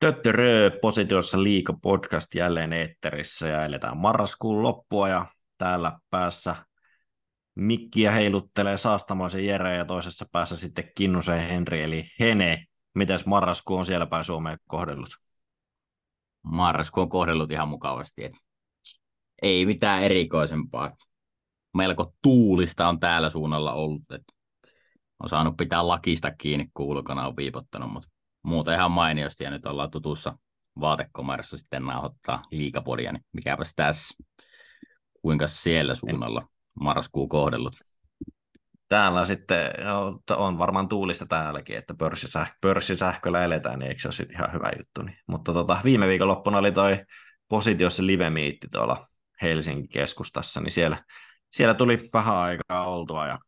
Töttörö, Positiossa Liiga podcast jälleen eetterissä ja eletään marraskuun loppua ja täällä päässä mikkiä heiluttelee Saastamoisen Jere ja toisessa päässä sitten Kinnusen Henri eli Hene. Mites marraskuu on siellä päin Suomeen kohdellut? Marraskuu on kohdellut ihan mukavasti, et ei mitään erikoisempaa. Melko tuulista on täällä suunnalla ollut, että on saanut pitää lakista kiinni, kun ulkona on viipottanut, mutta muuta ihan mainiosti, ja nyt ollaan tutussa vaatekomerossa sitten nauhoittaa liigapodia, niin mikäpäs tässä, kuinka siellä suunnalla marraskuu kohdellut? Täällä sitten, no, on varmaan tuulista täälläkin, että pörssisähköllä eletään, niin eikö se ole sitten ihan hyvä juttu, niin. Mutta viime viikonloppuna oli toi Positiossa live-miitti tuolla Helsingin keskustassa, niin siellä tuli vähän aikaa oltua ja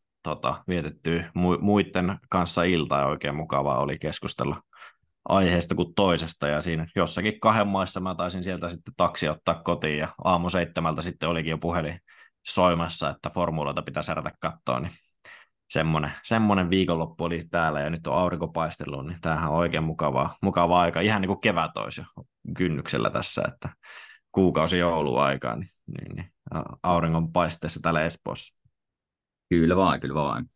vietettyä muiden kanssa iltaa ja oikein mukavaa oli keskustella aiheesta kuin toisesta ja siinä jossakin kahden maissa mä taisin sieltä sitten taksi ottaa kotiin ja aamu 7 sitten olikin jo puhelin soimassa, että formuloita pitää särätä kattoa, niin semmoinen viikonloppu oli täällä ja nyt on aurinko paistellut, niin tämähän on oikein mukavaa aika, ihan niin kuin kevät olisi jo kynnyksellä tässä, että kuukausi jouluaikaa, niin auringon paisteessa täällä Espoossa. Kyllä vaan.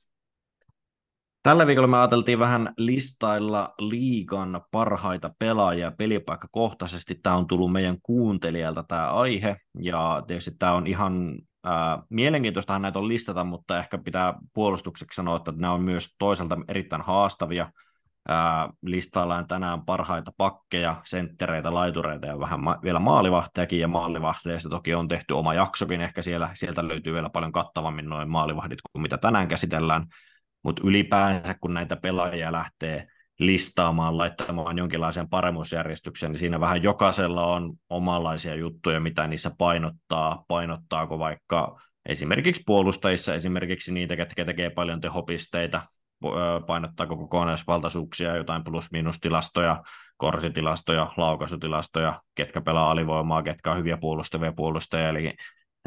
Tällä viikolla me ajateltiin vähän listailla liigan parhaita pelaajia pelipaikkakohtaisesti. Tämä on tullut meidän kuuntelijalta tämä aihe, ja tietysti tämä on ihan mielenkiintoistahan näitä on listata, mutta ehkä pitää puolustukseksi sanoa, että nämä on myös toisaalta erittäin haastavia. Listaillaan tänään parhaita pakkeja, senttereitä, laitureita ja vähän vielä maalivahtejakin, ja maalivahteista toki on tehty oma jaksokin, ehkä sieltä löytyy vielä paljon kattavammin noin maalivahdit kuin mitä tänään käsitellään, mutta ylipäänsä kun näitä pelaajia lähtee listaamaan, laittamaan jonkinlaiseen paremmuusjärjestykseen, niin siinä vähän jokaisella on omanlaisia juttuja, mitä niissä painottaako vaikka esimerkiksi puolustajissa, esimerkiksi niitä, ketkä tekee paljon tehopisteitä, painottaako kokonaisvaltaisuuksia, jotain plus-miinustilastoja, korsitilastoja, laukaisutilastoja, ketkä pelaa alivoimaa, ketkä on hyviä puolustajia, eli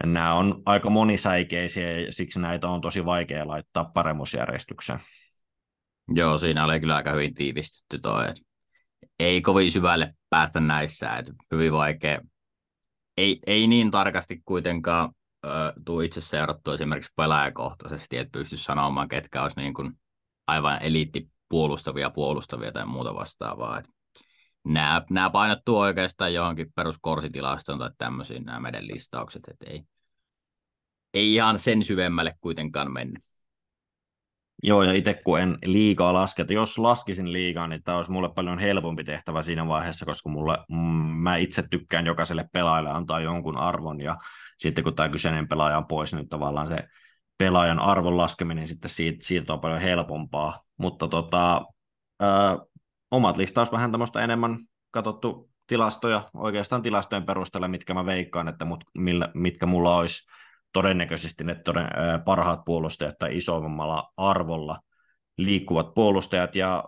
nämä on aika monisäikeisiä ja siksi näitä on tosi vaikea laittaa paremmuusjärjestykseen. Joo, siinä oli kyllä aika hyvin tiivistetty toi, että ei kovin syvälle päästä näissä, että hyvin vaikea, ei niin tarkasti kuitenkaan tuu itse seurattua esimerkiksi pelaajakohtaisesti, että pystyisi sanomaan, ketkä olisi niin kuin aivan eliittipuolustavia tai muuta vastaavaa. Nämä painottuu oikeastaan johonkin peruskorsitilastoon tai tämmöisiin nämä meidän listaukset, että ei ihan sen syvemmälle kuitenkaan mennä. Joo, ja itse kun en liigaa laske, että jos laskisin liigaa, niin tämä olisi mulle paljon helpompi tehtävä siinä vaiheessa, koska mä itse tykkään jokaiselle pelaajalle antaa jonkun arvon, ja sitten kun tämä kyseinen pelaaja on pois, niin tavallaan se pelaajan arvon laskeminen sitten siitä on paljon helpompaa, mutta omat listaus vähän tämmöistä enemmän katsottu tilastoja, oikeastaan tilastojen perusteella, mitkä mä veikkaan, että mitkä mulla olisi todennäköisesti ne parhaat puolustajat tai isommalla arvolla liikkuvat puolustajat. Ja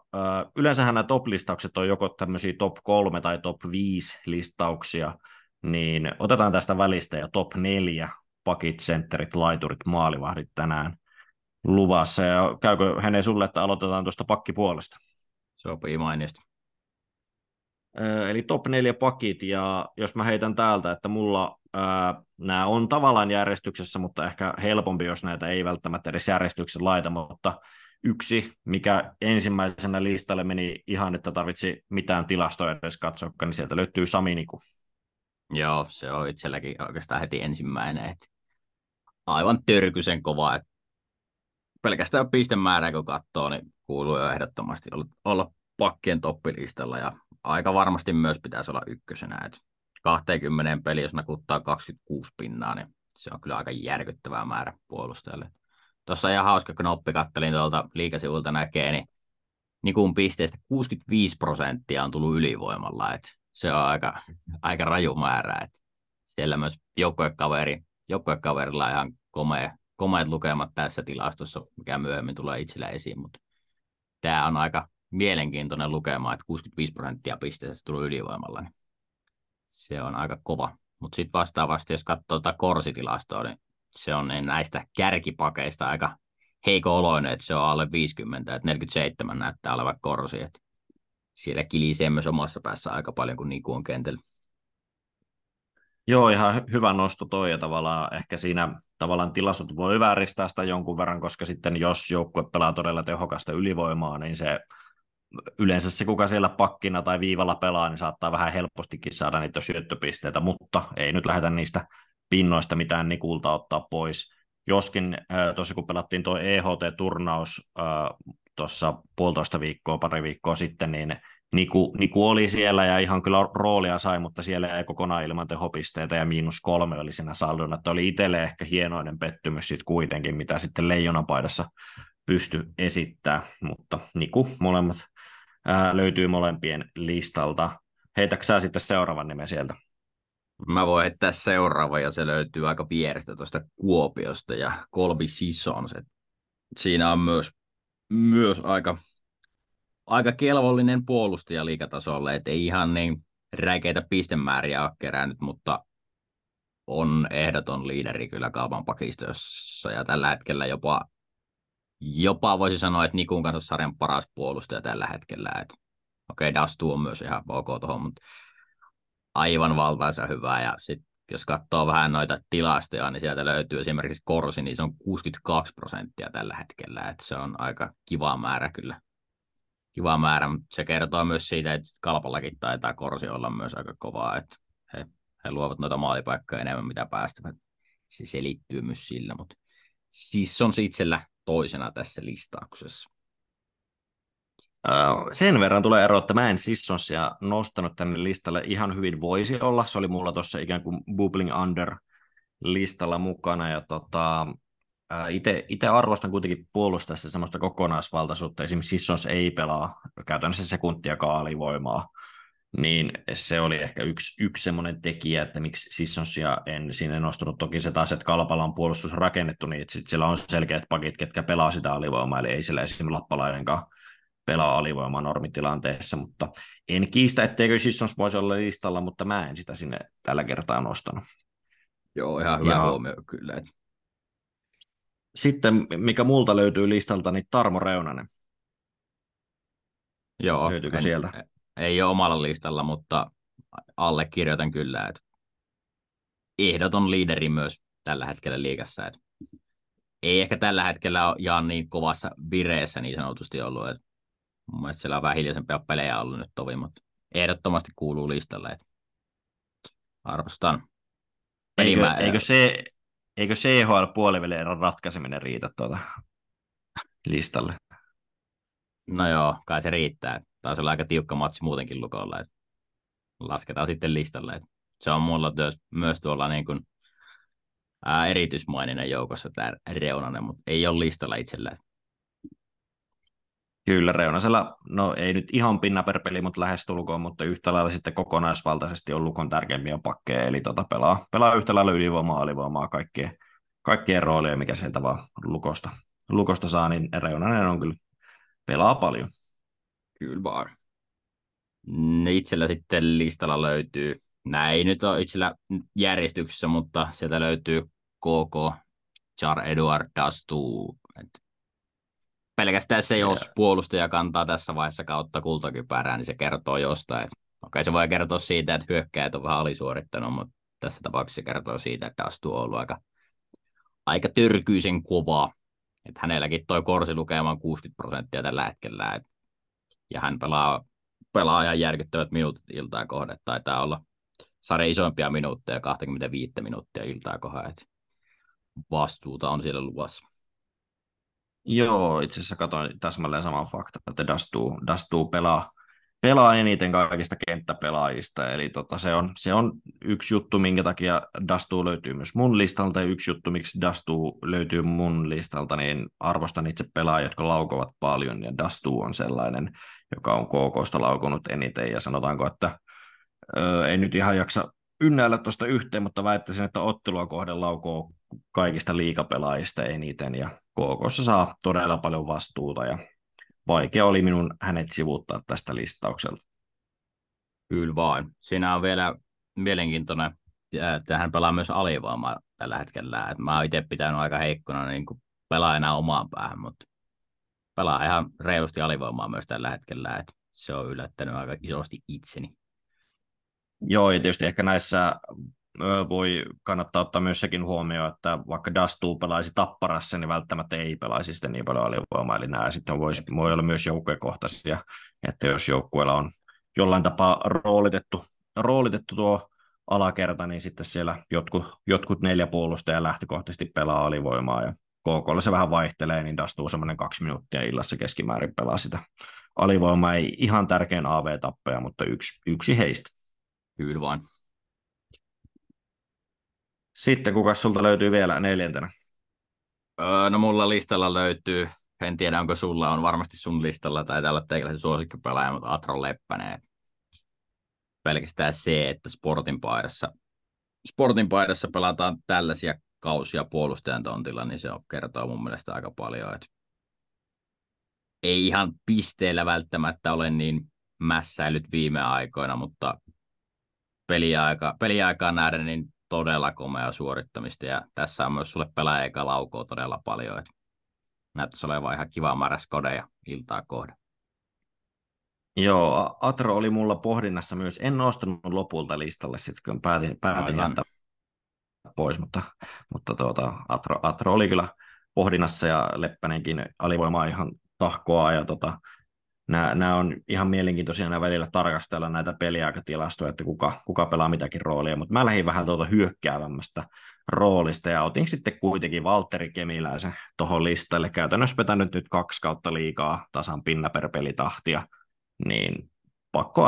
yleensähän nämä top-listaukset on joko tämmöisiä top 3 tai top 5 listauksia, niin otetaan tästä välistä ja top 4 pakit, sentterit, laiturit, maalivahdit tänään luvassa. Ja käykö Hene sulle, että aloitetaan tuosta pakkipuolesta? Sopii mainiosti. Eli top 4 pakit, ja jos mä heitän täältä, että mulla nämä on tavallaan järjestyksessä, mutta ehkä helpompi, jos näitä ei välttämättä edes järjestyksen laita, mutta yksi, mikä ensimmäisenä listalle meni ihan, että tarvitsi mitään tilastoja edes katsoa, niin sieltä löytyy Sami Niku. Joo, se on itselläkin oikeastaan heti ensimmäinen, että aivan törkysen kova, että pelkästään pistemäärää kun katsoo, niin kuuluu jo ehdottomasti olla pakkien toppilistalla ja aika varmasti myös pitäisi olla ykkösenä, että 20 peli, jos nakuttaa 26 pinnaa, niin se on kyllä aika järkyttävää määrä puolustajalle. Tuossa ihan hauska, kun oppi kattelin tuolta liigasivuilta näkee, niin Nikun pisteistä 65% on tullut ylivoimalla, että se on aika raju määrä, että siellä myös joukkuekaverilla on ihan komeat lukemat tässä tilastossa, mikä myöhemmin tulee itsellä esiin, mutta tämä on aika mielenkiintoinen lukema, että 65% pisteistä tulee ylivoimalla, niin se on aika kova. Mutta sitten vastaavasti, jos katsoo tätä korsitilastoa, niin se on näistä kärkipakeista aika heikko oloinen, että se on alle 50, että 47 näyttää olevan korsi. Et siellä kilisee myös omassa päässä aika paljon, kun Niku on kentällä. Joo, ihan hyvä nosto toi, ja tavallaan ehkä siinä tavallaan tilastot voi vääristää sitä jonkun verran, koska sitten jos joukkue pelaa todella tehokasta ylivoimaa, niin se yleensä se, kuka siellä pakkina tai viivalla pelaa, niin saattaa vähän helpostikin saada niitä syöttöpisteitä, mutta ei nyt lähdetä niistä pinnoista mitään Nikulta ottaa pois. Joskin tuossa kun pelattiin tuo EHT-turnaus tuossa pari viikkoa sitten, niin Niku oli siellä ja ihan kyllä roolia sai, mutta siellä ei kokonaan ilman tehopisteitä ja -3 oli siinä saldona. Että oli itselle ehkä hienoinen pettymys sitten kuitenkin, mitä sitten leijonapaidassa pystyi esittämään, mutta Niku molemmat löytyy molempien listalta. Heitätkö sä sitten seuraavan nimen sieltä? Mä voin heittää seuraava, ja se löytyy aika vierestä tuosta Kuopiosta, ja Kolmi Sissonen. Siinä on myös aika kelvollinen puolustaja liigatasolle, et ei ihan niin räikeitä pistemääriä ole kerännyt, mutta on ehdoton liideri kyllä kaupan pakistossa, ja tällä hetkellä jopa voisi sanoa, että Nikun kanssa sarjan paras puolustaja tällä hetkellä. Okei, D'Astous on myös ihan ok tuohon, mutta aivan valtaisa hyvää, ja sitten jos katsoo vähän noita tilastoja, niin sieltä löytyy esimerkiksi Korsi, niin se on 62% tällä hetkellä, että se on aika kiva määrä kyllä. Kiva määrä, mutta se kertoo myös siitä, että Kalpallakin taitaa Korsi olla myös aika kovaa, että he luovat noita maalipaikkoja enemmän, mitä päästävät. Se selittyy myös sillä, mutta siis on se itsellä toisena tässä listauksessa. Sen verran tulee ero, että mä en Sissonsia nostanut tänne listalle, ihan hyvin voisi olla. Se oli mulla tuossa ikään kuin Bubbling Under-listalla mukana, ja itse arvostan kuitenkin puolustaa se semmoista kokonaisvaltaisuutta. Esimerkiksi Sissons ei pelaa käytännössä sekuntiakaan alivoimaa, niin se oli ehkä yksi semmoinen tekijä, että miksi Sissonsia en sinne nostanut. Toki se taas, että Kalpalla on puolustus rakennettu, niin sitten siellä on selkeät pakit, ketkä pelaa sitä alivoimaa, eli ei siellä esimerkiksi Lappalainenkaan pelaa alivoimaa normitilanteessa, mutta en kiistä, etteikö Sissons voisi olla listalla, mutta mä en sitä sinne tällä kertaa nostanut. Joo, ihan hyvä huomio kyllä. Sitten, mikä multa löytyy listalta, niin Tarmo Reunanen. Joo. Löytyykö sieltä? Ei ole omalla listalla, mutta allekirjoitan kyllä, että ehdoton liideri myös tällä hetkellä liigassa, että ei ehkä tällä hetkellä ole ihan niin kovassa vireessä niin sanotusti ollut, että mun mielestä siellä on vähän hiljaisempia pelejä ollut nyt tovi, mutta ehdottomasti kuuluu listalle, että arvostan. Eikö CHL-puolivälierän ratkaiseminen riitä tuota listalle? No joo, kai se riittää. Taisi olla aika tiukka matsi muutenkin Lukolla. Että lasketaan sitten listalle. Että se on mulla myös tuolla niin kuin erityismainen joukossa tämä Reunanen, mutta ei ole listalla itsellään. Kyllä, Reunasella, no ei nyt ihan pinna per peli, mutta lähestulkoon, mutta yhtä lailla sitten kokonaisvaltaisesti on Lukon tärkeimpiä pakkeja, eli pelaa yhtä lailla ylivoimaa, alivoimaa, kaikkien roolia, mikä sieltä vaan Lukosta saa, niin Reunanen on kyllä, pelaa paljon. Kyllä vaan. Itsellä sitten listalla löytyy, nämä ei nyt ole itsellä järjestyksessä, mutta sieltä löytyy KK, Charles-Édouard D'Astous. Pelkästään se, jos puolustaja kantaa tässä vaiheessa kautta kultakypärää, niin se kertoo jostain. Okei, se voi kertoa siitä, että hyökkäjät on vähän alisuorittanut, mutta tässä tapauksessa se kertoo siitä, että D'Astous on ollut aika tyrkyisen kovaa. Että hänelläkin toi Korsi lukemaan 60% tällä hetkellä. Ja hän pelaa ihan järkyttävät minuutit iltaa kohden. Taitaa olla sarjan isoimpia minuutteja, 25 minuuttia iltaa kohden. Vastuuta on siellä luvassa. Joo, itse asiassa katsoin täsmälleen saman fakta, että D'Astous pelaa eniten kaikista kenttäpelaajista, eli se on yksi juttu, minkä takia D'Astous löytyy myös mun listalta, ja yksi juttu, miksi D'Astous löytyy mun listalta, niin arvostan itse pelaajia, jotka laukovat paljon, ja D'Astous on sellainen, joka on KK:sta laukonut eniten, ja sanotaanko, että ei nyt ihan jaksa ynnäillä tuosta yhteen, mutta väittäisin, että ottelua kohden laukoo kaikista liigapelaajista eniten, ja KK:ssa saa todella paljon vastuuta, ja vaikea oli minun hänet sivuuttaa tästä listaukselta. Kyllä vaan. Siinä on vielä mielenkiintoinen, että hän pelaa myös alivoimaa tällä hetkellä. Mä oon itse pitänyt aika heikkona niin kuin pelaa enää omaan päähän, mutta pelaa ihan reilusti alivoimaa myös tällä hetkellä. se on yllättänyt aika isosti itseni. Joo, ja tietysti ehkä näissä voi kannattaa ottaa myös sekin huomioon, että vaikka D'Astous pelaisi Tapparassa, niin välttämättä ei pelaisi sitten niin paljon alivoimaa, eli nämä sitten voi olla myös joukkuekohtaisia, että jos joukkueella on jollain tapaa roolitettu tuo alakerta, niin sitten siellä jotkut neljä puolustajaa lähtökohtaisesti pelaa alivoimaa, ja KK:lla se vähän vaihtelee, niin D'Astous semmoinen 2 minuuttia illassa keskimäärin pelaa sitä alivoimaa, ei ihan tärkein AV-tappeja, mutta yksi heistä. Kyllä vaan. Sitten kuka sulta löytyy vielä neljäntenä? No mulla listalla löytyy, en tiedä onko sulla, on varmasti sun listalla, tai täällä teikäläisen suosikkipelaaja, mutta Atro Leppänen. Pelkästään se, että sportin paidassa pelataan tällaisia kausia puolustajan tontilla, niin se kertoo mun mielestä aika paljon, että ei ihan pisteillä välttämättä ole niin mässäilyt viime aikoina, mutta peliaikaan nähden niin todella komea suorittamista, ja tässä on myös sulle pelaaja eikä laukoo todella paljon. Näyttäisi olevan ihan kiva määrä skodeja iltaa kohden. Joo, Atro oli mulla pohdinnassa myös. En nostanut lopulta listalle, sitten kun päätin jättää pois, mutta Atro oli kyllä pohdinnassa, ja Leppänenkin alivoimaa ihan tahkoa, ja nämä on ihan mielenkiintoisia nämä välillä tarkastella näitä peliaikatilastoja, että kuka pelaa mitäkin roolia, mutta mä lähdin vähän tuolta hyökkäävämmästä roolista ja otin sitten kuitenkin Valtteri Kemiläisen tuohon listalle. Käytännössä vetänyt nyt 2 kautta liikaa tasan pinna per pelitahtia, niin pakko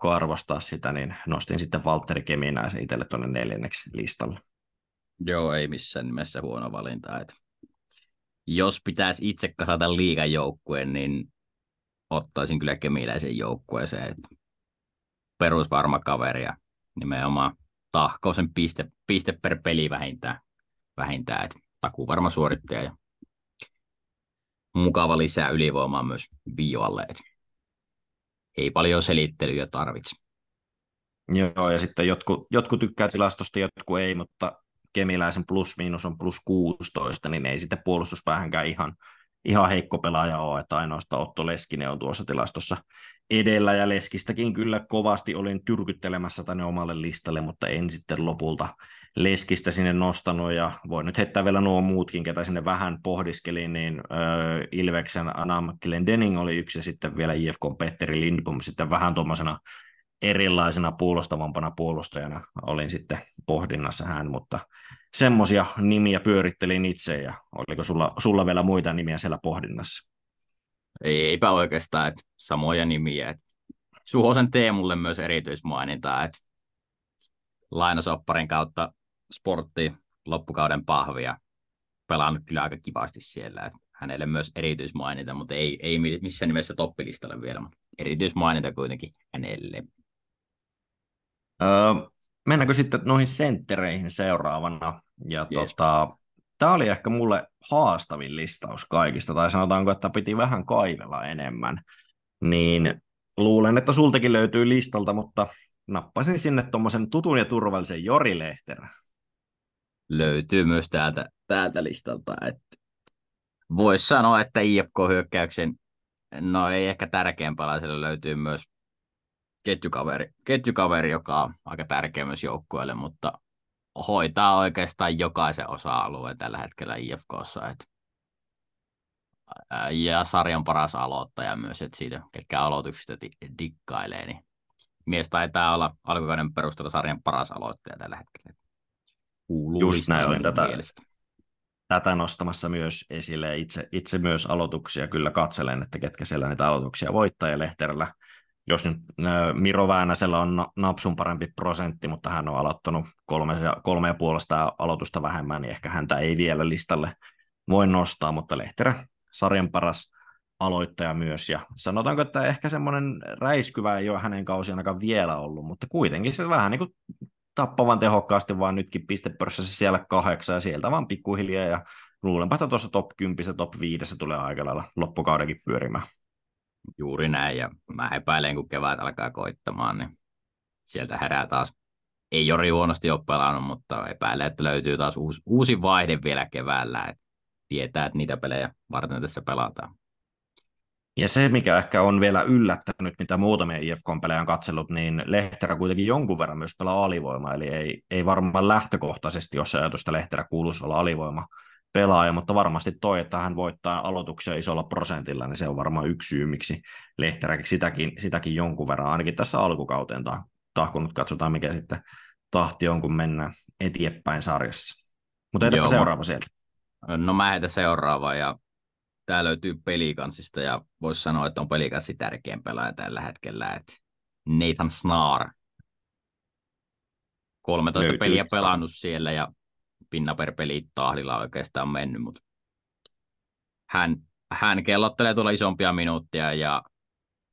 arvostaa sitä, niin nostin sitten Valtteri Kemiläisen itselle tuonne 4. listalle. Joo, ei missään nimessä huono valinta. Et jos pitäisi itse kasata liigajoukkueen, niin ottaisin kyllä Kemiläisen joukkueeseen, että perusvarma kaveri ja nimenomaan tahkoo sen piste per peli vähintään, että takuvarma suorittaja ja mukava lisää ylivoimaa myös viivalle, että ei paljon selittelyjä tarvitse. Joo, ja sitten jotkut tykkää tilastosta, jotkut ei, mutta Kemiläisen plus-miinus on +16, niin ei sitä puolustuspäähänkään ihan heikko pelaaja on, että ainoastaan Otto Leskinen on tuossa tilastossa edellä, ja Leskistäkin kyllä kovasti olin tyrkyttelemässä tänne omalle listalle, mutta en sitten lopulta Leskistä sinne nostanut, ja voin nyt heittää vielä nuo muutkin, ketä sinne vähän pohdiskeli, niin Ilveksen Anna-McGlendening oli yksi, ja sitten vielä IFK:n Petteri Lindbom sitten vähän tuommoisena erilaisena puolustavampana puolustajana olin sitten pohdinnassa hän, mutta semmoisia nimiä pyörittelin itse, ja oliko sulla vielä muita nimiä siellä pohdinnassa? Eipä oikeastaan, että samoja nimiä. Suhosen Teemulle myös erityismainintaa, että lainasopparin kautta sportti loppukauden pahvia pelannut kyllä aika kivasti siellä. Että hänelle myös erityismaininta, mutta ei missään nimessä toppilistalle vielä, mutta erityismaininta kuitenkin hänelle. Mennäänkö sitten noihin senttereihin seuraavana, ja yes. Tämä oli ehkä mulle haastavin listaus kaikista, tai sanotaanko, että piti vähän kaivella enemmän, niin luulen, että sultakin löytyy listalta, mutta nappasin sinne tuommoisen tutun ja turvallisen Jori Lehterä. Löytyy myös täältä listalta, että voisi sanoa, että IFK-hyökkäyksen, no ei ehkä tärkeämpää, siellä löytyy myös ketjukaveri, joka on aika tärkeä myös joukkueelle, mutta hoitaa oikeastaan jokaisen osa-alueen tällä hetkellä IFK:ssa. Ja sarjan paras aloittaja myös, että siitä, ketkä aloituksista dikkailee, niin mies taitaa olla alkukauden perusteella sarjan paras aloittaja tällä hetkellä. Just näin, olin tätä nostamassa myös esille. Itse myös aloituksia kyllä katselen, että ketkä siellä niitä aloituksia voittaa, ja Lehterällä, jos nyt Miro Väänäsellä on napsun parempi prosentti, mutta hän on aloittanut 3,5 aloitusta vähemmän, niin ehkä häntä ei vielä listalle voi nostaa, mutta Lehterä sarjan paras aloittaja myös. Ja sanotaanko, että ehkä semmoinen räiskyvä ei ole hänen kausiaan ainakaan vielä ollut, mutta kuitenkin se vähän niin kuin tappavan tehokkaasti, vaan nytkin pistepörssissä siellä 8 ja sieltä vaan pikkuhiljaa, ja luulenpa, että tuossa top 10, top 5 tulee aika lailla loppukaudenkin pyörimään. Juuri näin, ja mä epäilen, kun kevät alkaa koittamaan, niin sieltä herää taas. Ei Jori huonosti ole pelannut, mutta epäilen, että löytyy taas uusi vaihde vielä keväällä. Et tietää, että niitä pelejä varten tässä pelataan. Ja se, mikä ehkä on vielä yllättänyt, mitä muutamia IFK-pelejä on katsellut, niin Lehterä kuitenkin jonkun verran myös pelaa alivoimaa, eli ei varmaan lähtökohtaisesti ole se ajatus, että Lehterä kuuluisi olla alivoima pelaaja, mutta varmasti toi, että hän voittaa aloituksia isolla prosentilla, niin se on varmaan yksi syy, miksi Lehterä sitäkin jonkun verran, ainakin tässä alkukauteen tahkunut, katsotaan mikä sitten tahti on, kun mennään eteenpäin sarjassa. Mutta edetäpä seuraava sieltä. No mä heitän seuraavaa, ja tää löytyy pelikansista, ja voisi sanoa, että on pelikansi tärkein pelaaja tällä hetkellä, että Nathan Snarr. 13 peliä pelannut siellä, ja pinna per peli tahdilla oikeastaan mennyt, mutta hän kellottelee tuolla isompia minuuttia, ja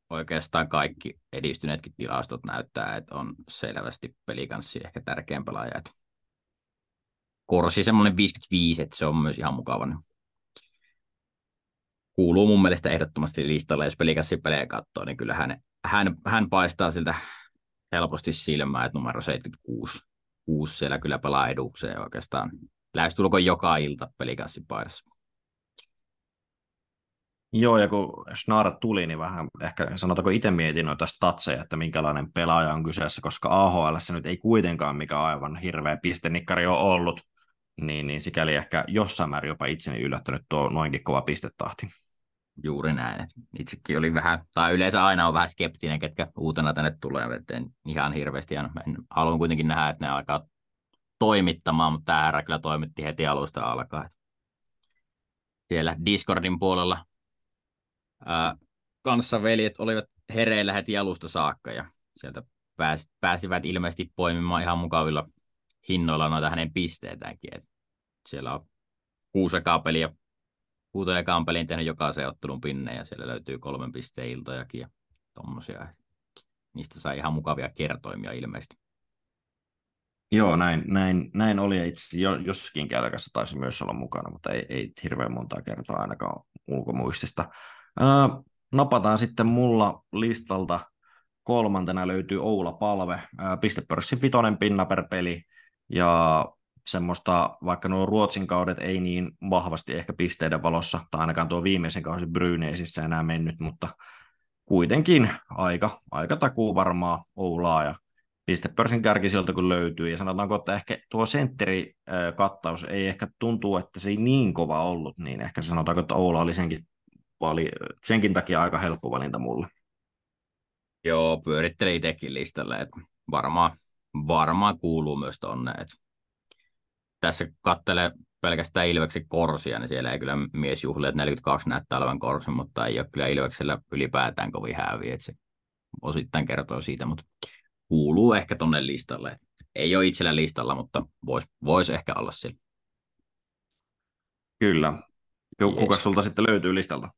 oikeastaan kaikki edistyneetkin tilastot näyttää, että on selvästi pelikanssi ehkä tärkein pelaaja. Että korsi semmoinen 55, että se on myös ihan mukava. Kuuluu mun mielestä ehdottomasti listalle, jos pelikanssi pelejä katsoo, niin kyllä hän paistaa siltä helposti silmää, että numero 76 siellä kyllä pelaa edukseen oikeastaan. Lähestulkoon joka ilta pelikanssipaidassa. Joo, ja kun Snarr tuli, niin vähän ehkä sanotaanko itse mietin noita statseja, että minkälainen pelaaja on kyseessä, koska AHL:ssä nyt ei kuitenkaan mikä aivan hirveä pistenikkari ole ollut, niin sikäli ehkä jossain määrin jopa itseni yllättänyt tuo noinkin kova pistetahti. Juuri näin. Itsekin oli vähän, tai yleensä aina on vähän skeptinen, ketkä uutena tänne tulee, että en ihan hirveästi aina. Haluan kuitenkin nähdä, että ne alkaa toimittamaan, mutta tämä herra kyllä toimitti heti alusta alkaa. Siellä Discordin puolella kanssaveljet olivat hereillä heti alusta saakka, ja sieltä pääsivät ilmeisesti poimimaan ihan mukavilla hinnoilla noita hänen pisteitäänkin. Et siellä on 6 ekaan peliin tehnyt jokaisen ottelun pinne, ja siellä löytyy 3 pisteen iltojakin ja tommosia. Niistä sai ihan mukavia kertoimia ilmeisesti. Joo, näin oli, ja itse jossakin kälkässä taisi myös olla mukana, mutta ei hirveän montaa kertaa ainakaan ulkomuistista. Napataan sitten mulla listalta. Kolmantena löytyy Oula Palve, pistepörssin 5 pinna per peli, ja semmoista, vaikka nuo Ruotsin kaudet ei niin vahvasti ehkä pisteiden valossa, tai ainakaan tuo viimeisen kausi Brynäisissä enää mennyt, mutta kuitenkin aika takuu varmaa Oulaa, ja pistepörssin kärki sieltä kun löytyy, ja sanotaanko, että ehkä tuo sentterikattaus ei ehkä tuntuu, että se ei niin kova ollut, niin ehkä sanotaanko, että Oula oli senkin takia aika helppo valinta mulle. Joo, pyörittelin itsekin listalle, että varmaan kuuluu myös tonne. Että tässä katselee pelkästään Ilveksen korsia, niin siellä ei kyllä mies juhli, että 42 näyttää olevan korsi, mutta ei ole kyllä Ilveksellä ylipäätään kovin häviä, että se osittain kertoo siitä, mutta kuuluu ehkä tonne listalle. Ei ole itsellä listalla, mutta vois ehkä olla sillä. Kyllä. Kuka sulta sitten löytyy listalta?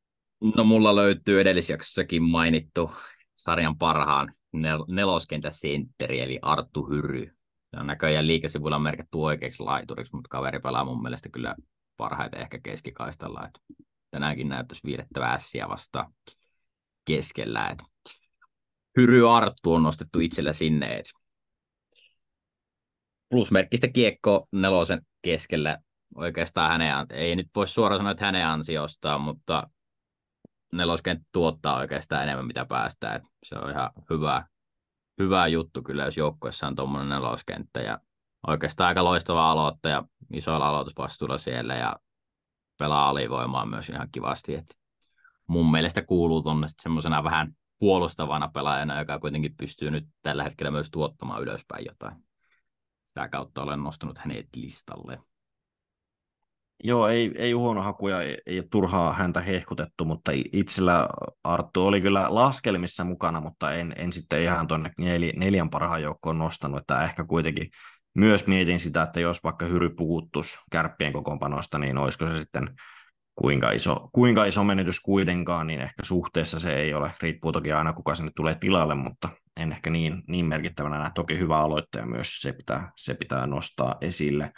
No mulla löytyy edellisjaksossakin mainittu sarjan parhaan neloskentäsentteri, eli Arttu Hyry. Se on näköjään liikasivuilla on merkitty oikeaksi laituriksi, mutta kaveri pelaa mun mielestä kyllä parhaiten ehkä keskikaistalla. Et tänäänkin näyttäisi viidettävä ässiä vasta keskellä. Et Hyry Arttu on nostettu itsellä sinne. Et plusmerkkistä kiekko nelosen keskellä. Oikeastaan ei nyt voi suoraan sanoa, että hänen ansiostaan, mutta neloskenttä tuottaa oikeastaan enemmän, mitä päästään. Et se on ihan hyvä juttu kyllä, jos joukkueessa on tuommoinen neloskenttä. Ja oikeastaan aika loistava aloittaja, isoilla aloitusvastuulla siellä, ja pelaa alivoimaa myös ihan kivasti. Et mun mielestä kuuluu tuonne semmoisena vähän puolustavana pelaajana, joka kuitenkin pystyy nyt tällä hetkellä myös tuottamaan ylöspäin jotain. Sitä kautta olen nostanut hänet listalle. Joo, ei huono hakuja, ei ole turhaa häntä hehkutettu, mutta itsellä Arttu oli kyllä laskelmissa mukana, mutta en sitten ihan tuonne 4 parhaan joukkoon nostanut, että ehkä kuitenkin myös mietin sitä, että jos vaikka Hyry puuttuisi Kärppien kokoonpanosta, niin olisiko se sitten kuinka iso menetys kuitenkaan, niin ehkä suhteessa se ei ole, riippuu toki aina kuka sinne tulee tilalle, mutta en ehkä niin merkittävänä näe, toki hyvä aloittaja myös, se pitää nostaa esille.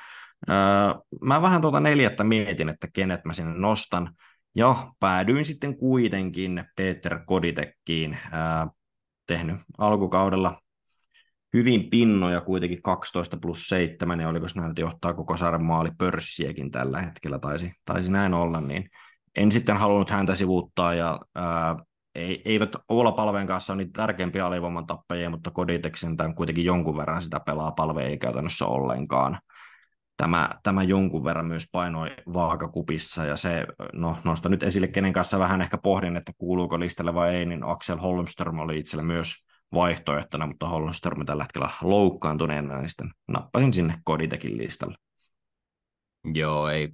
Mä vähän tuota 4 mietin, että kenet mä sinne nostan, ja päädyin sitten kuitenkin Peter Koditekkiin, tehnyt alkukaudella hyvin pinnoja kuitenkin 12+7, ja oliko se näin, että johtaa koko sarjan maalipörssiäkin tällä hetkellä, taisi näin olla, niin en sitten halunnut häntä sivuuttaa ja eivät Oula Palven kanssa ole niitä tärkeimpiä alivoiman tappajia, mutta Koditeksen tämän kuitenkin jonkun verran sitä pelaa, Palve ei käytännössä ollenkaan. Tämä jonkun verran myös painoi vaakakupissa ja se, no nostan nyt esille, kenen kanssa vähän ehkä pohdin, että kuuluuko listalle vai ei, niin Axel Holmström oli itsellä myös vaihtoehtona, mutta Holmström tällä hetkellä loukkaantuneena, niin sitten nappasin sinne Koditekin listalle. Joo, ei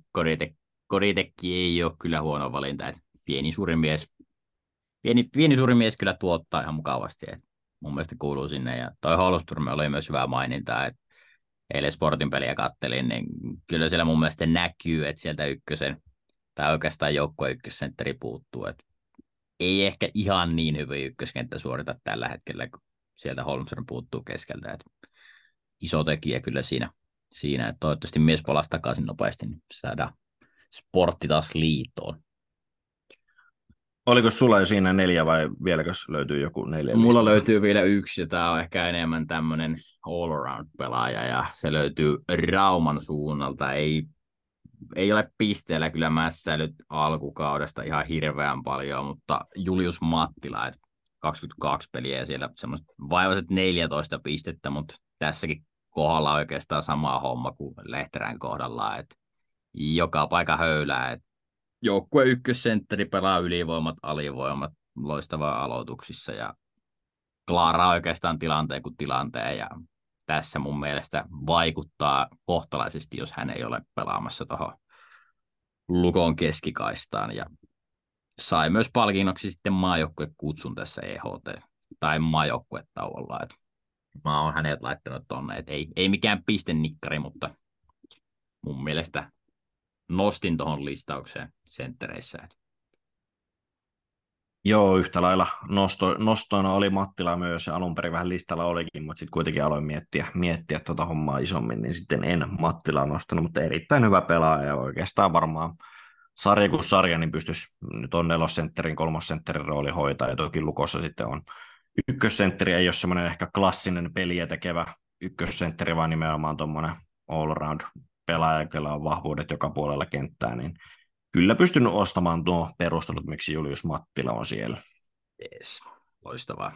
Koditekki ei ole kyllä huono valinta, että pieni suuri mies kyllä tuottaa ihan mukavasti, että mun mielestä kuuluu sinne ja toi Holmström oli myös hyvä maininta, että eilen Sportin peliä kattelin, niin kyllä siellä mun mielestä näkyy, että sieltä ykkösen, tai oikeastaan joukko ykkössentteri puuttuu. Et ei ehkä ihan niin hyvin ykköskenttä suorita tällä hetkellä, kun sieltä Holmström puuttuu keskeltä. Et iso tekijä kyllä siinä. Et toivottavasti mies palasi takaisin nopeasti, niin saadaan Sportti taas liitoon. Oliko sulla jo siinä 4 vai vieläkös löytyy joku 4? Mulla löytyy vielä 1 ja tämä on ehkä enemmän tämmöinen all-around-pelaaja ja se löytyy Rauman suunnalta. Ei ole pisteellä kyllä mässäilyt alkukaudesta ihan hirveän paljon, mutta Julius Mattila, 22 peliä ja siellä semmoiset vaivaiset 14 pistettä, mutta tässäkin kohdalla oikeastaan sama homma kuin Lehterän kohdalla, että joka paikka höylää, että joukkue ykkössentteri pelaa ylivoimat, alivoimat, loistavaa aloituksissa ja klaaraa oikeastaan tilanteen kuin tilanteen ja tässä mun mielestä vaikuttaa kohtalaisesti, jos hän ei ole pelaamassa tuohon Lukon keskikaistaan ja sai myös palkinnoksi sitten maajoukkuekutsun tässä EHT tai maajoukkuetauolla, että mä oon hänet laittanut tonne, että ei mikään pistennikkari, mutta mun mielestä nostin tuohon listaukseen senttereissä. Joo, yhtä lailla nostoina oli Mattila myös, alun perin vähän listalla olikin, mutta sitten kuitenkin aloin miettiä tuota hommaa isommin, niin sitten en Mattilaa nostanut, mutta erittäin hyvä pelaaja ja oikeastaan varmaan sarja kuin sarja, niin pystyisi nyt on 4-sentterin, 3-sentterin rooli hoitaa, ja toki Lukossa sitten on ykkössentteri, ei ole semmoinen ehkä klassinen peliä tekevä ykkössentteri, vaan nimenomaan tuommoinen all-round pelaaja, jolla on vahvuudet joka puolella kenttää, niin kyllä pystynyt ostamaan nuo perustelut, miksi Julius Mattila on siellä. Jees, loistavaa.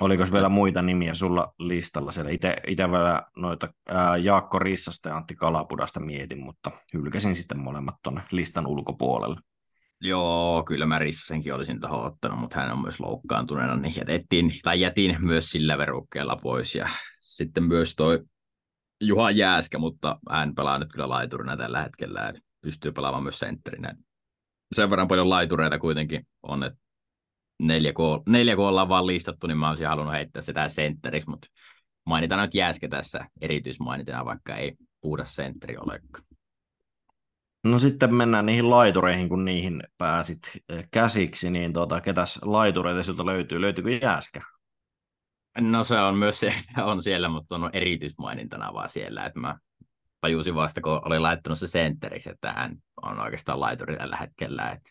Oliko vielä muita nimiä sulla listalla siellä? Itse vielä noita Jaakko Rissasta ja Antti Kalapudasta mietin, mutta hylkäsin sitten molemmat tuonne listan ulkopuolelle. Joo, kyllä mä Rissasenkin olisin tuohon ottanut, mutta hän on myös loukkaantuneena, niin jätin myös sillä verukkeella pois. Ja sitten myös toi Juha Jääskä, mutta hän pelaa nyt kyllä laiturina tällä hetkellä, että pystyy pelaamaan myös sentterinä. Sen verran paljon laitureita kuitenkin on, että 4 kun ollaan vaan listattu, niin mä olisin halunnut heittää se tähän sentteriksi, mutta mainitaan nyt Jääskä tässä erityismainitena, vaikka ei puhdas sentteri olekaan. No sitten mennään niihin laitureihin, kun niihin pääsit käsiksi, niin ketäs laitureita siltä löytyy? Löytyykö Jääskä? No se on myös on siellä, mutta on erityismainintana vaan siellä, että mä tajusin vasta, kun olin laittanut se sentteriksi, että hän on oikeastaan laituri tällä hetkellä, että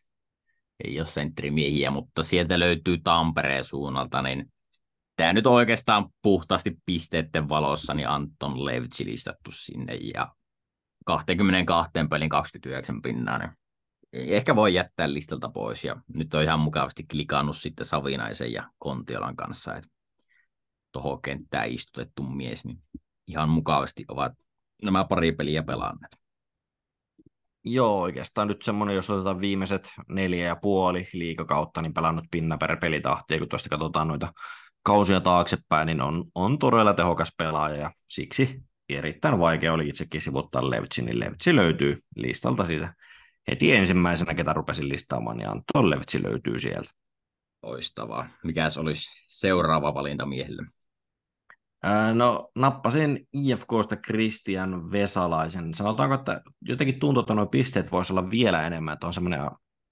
ei ole sentterimiehiä, mutta sieltä löytyy Tampereen suunnalta, niin tämä nyt oikeastaan puhtaasti pisteiden valossa, niin Anton Levitsi listattu sinne ja 22 pelin 29 pinnaa, niin ehkä voi jättää listalta pois ja nyt on ihan mukavasti klikannut sitten Savinaisen ja Kontiolan kanssa, että tuohon kenttään istutettu mies, niin ihan mukavasti ovat nämä pari peliä pelanneet. Joo, oikeastaan nyt semmoinen, jos otetaan viimeiset 4,5 liigakautta, niin pelannut pinna per pelitahtia, kun tuosta katsotaan noita kausia taaksepäin, niin on todella tehokas pelaaja, ja siksi erittäin vaikea oli itsekin sivuuttaa Levitsi, niin Levitsi löytyy listalta siitä heti ensimmäisenä, ketä rupesin listaamaan, niin Anton Levitsi löytyy sieltä. Loistavaa. Mikäs olisi seuraava valinta miehelle? No, nappasin IFK:sta Kristian Vesalaisen. Sanotaanko, että jotenkin tuntuu, että nuo pisteet voisi olla vielä enemmän, että on semmoinen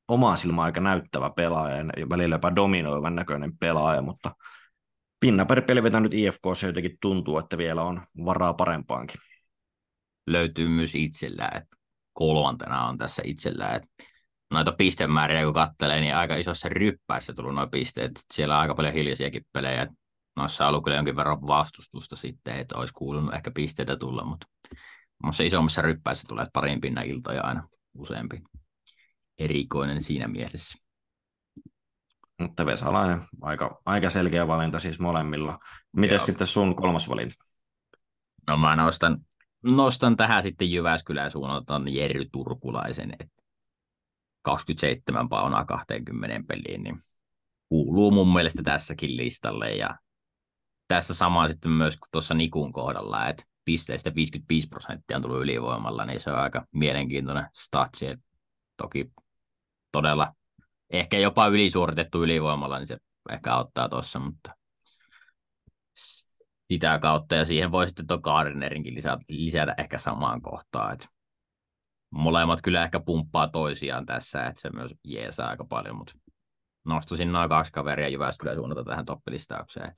omaa silmää aika näyttävä pelaaja, ja välillä jopa dominoivan näköinen pelaaja, mutta pinna per peli vetänyt IFK:ssa jotenkin tuntuu, että vielä on varaa parempaankin. Löytyy myös itsellään, että kolmantena on tässä itsellään, että noita pistemääriä kun katselee, niin aika isossa ryppäissä tullut nuo pisteet. Siellä on aika paljon hiljaisiakin pelejä. Noissa on ollut kyllä jonkin verran vastustusta sitten, että olisi kuulunut ehkä pisteitä tulla, mutta isommissa ryppäissä tulee parin pinnan iltoja aina useampi. erikoinen siinä mielessä. Mutta Vesalainen, aika selkeä valinta siis molemmilla. Mites sitten sun kolmas valinta? No mä nostan tähän sitten Jyväskylän suunnataan Jerry Turkulaisen, että 27 paunaa 20 peliin, niin kuuluu mun mielestä tässäkin listalle, ja tässä sama sitten myös kuin tuossa Nikun kohdalla, että pisteistä 55% on tullut ylivoimalla, niin se on aika mielenkiintoinen statsi, että toki todella ehkä jopa ylisuoritettu ylivoimalla, niin se ehkä auttaa tuossa, mutta sitä kautta, ja siihen voi sitten tuon Gardnerinkin lisätä ehkä samaan kohtaan, että molemmat kyllä ehkä pumppaa toisiaan tässä, että se myös jeesaa aika paljon, mutta nostaisin noin 2 kaveria Jyväskylän suunnata tähän toppilistaukseen.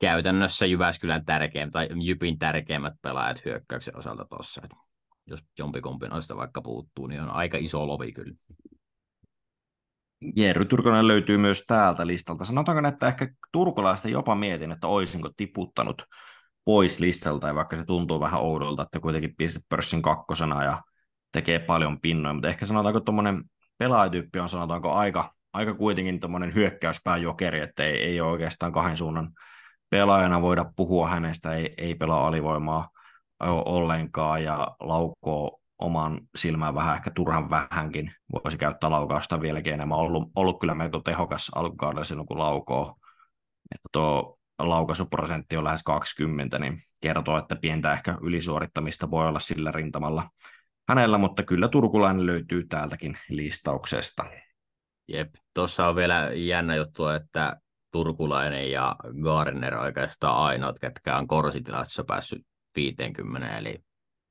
Käytännössä Jyväskylän tärkeimmät tai Jypin tärkeimmät pelaajat hyökkäyksen osalta tuossa. Jos jompikumpi noista vaikka puuttuu, niin on aika iso lovi kyllä. Jerry Turkulainen löytyy myös täältä listalta. Sanotaanko, että ehkä turkulaista jopa mietin, että olisinko tiputtanut pois listalta, ja vaikka se tuntuu vähän oudolta, että kuitenkin pistepörssin kakkosena ja tekee paljon pinnoja, mutta ehkä sanotaanko tuommoinen pelaajatyyppi on sanotaanko aika kuitenkin tuommoinen hyökkäyspääjokeri, että ei ole oikeastaan kahden suunnan pelaajana voida puhua hänestä, ei pelaa alivoimaa ollenkaan ja laukoo oman silmään vähän, ehkä turhan vähänkin, voisi käyttää laukausta vieläkin enemmän, ollut kyllä melko tehokas alkukaudella silloin kun laukoo, että tuo laukaisuprosentti on lähes 20, niin kertoo, että pientä ehkä ylisuorittamista voi olla sillä rintamalla hänellä, mutta kyllä Turkulainen löytyy täältäkin listauksesta. Jep, tuossa on vielä jännä juttu, että Turkulainen ja Gardner oikeastaan ainoat, ketkä on korsitilastossa päässyt 50, eli